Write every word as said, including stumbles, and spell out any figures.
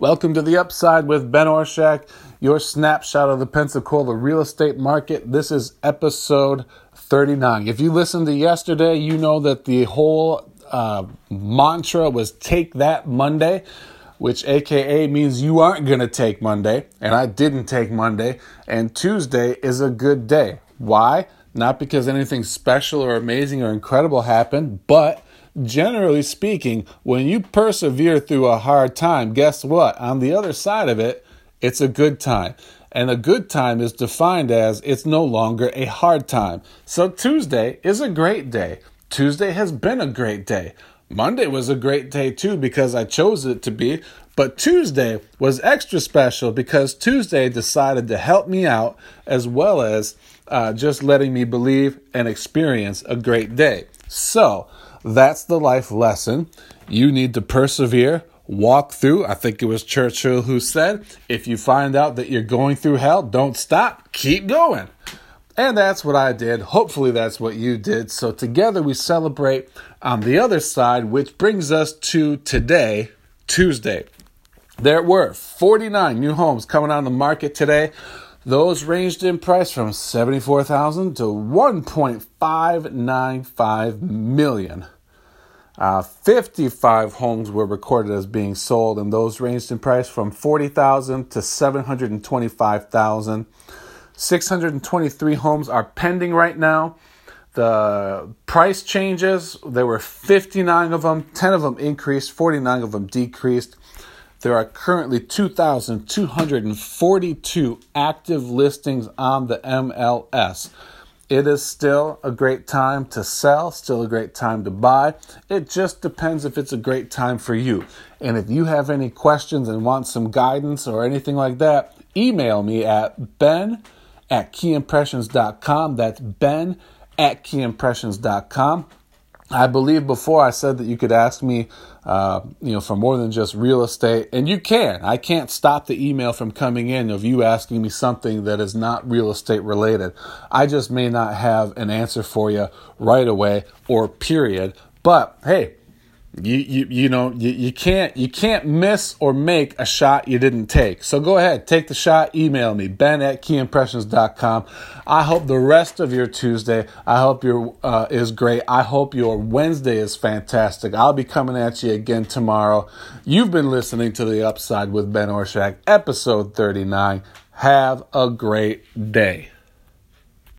Welcome to The Upside with Ben Orshak, your snapshot of the Pensacola real estate market. This is episode thirty-nine. If you listened to yesterday, you know that the whole uh, mantra was Take That Monday, which A K A means you aren't going to take Monday, and I didn't take Monday, and Tuesday is a good day. Why? Not because anything special or amazing or incredible happened, but generally speaking, when you persevere through a hard time, guess what? On the other side of it, it's a good time. And a good time is defined as it's no longer a hard time. So Tuesday is a great day. Tuesday has been a great day. Monday was a great day too because I chose it to be. But Tuesday was extra special because Tuesday decided to help me out as well as uh, just letting me believe and experience a great day. So that's the life lesson. You need to persevere, walk through. I think it was Churchill who said, if you find out that you're going through hell, don't stop, keep going. And that's what I did. Hopefully that's what you did. So together we celebrate on the other side, which brings us to today, Tuesday. There were forty-nine new homes coming on the market today. Those ranged in price from seventy-four thousand dollars to one point five nine five million dollars. Uh, fifty-five homes were recorded as being sold, and those ranged in price from forty thousand dollars to seven hundred twenty-five thousand dollars. six hundred twenty-three homes are pending right now. The price changes, there were fifty-nine of them, ten of them increased, forty-nine of them decreased. There are currently two thousand two hundred forty-two active listings on the M L S. It is still a great time to sell, still a great time to buy. It just depends if it's a great time for you. And if you have any questions and want some guidance or anything like that, email me at ben at key impressions dot com. That's ben at key impressions dot com. I believe before I said that you could ask me, uh, you know, for more than just real estate, and you can. I can't stop the email from coming in of you asking me something that is not real estate related. I just may not have an answer for you right away or period. But hey, you you you know you, you can't you can't miss or make a shot you didn't take. So go ahead, take the shot. Email me ben at key impressions dot com. I hope the rest of your Tuesday, I hope your uh, is great. I hope your Wednesday is fantastic. I'll be coming at you again tomorrow. You've been listening to The Upside with Ben Orshak, episode thirty-nine. Have a great day.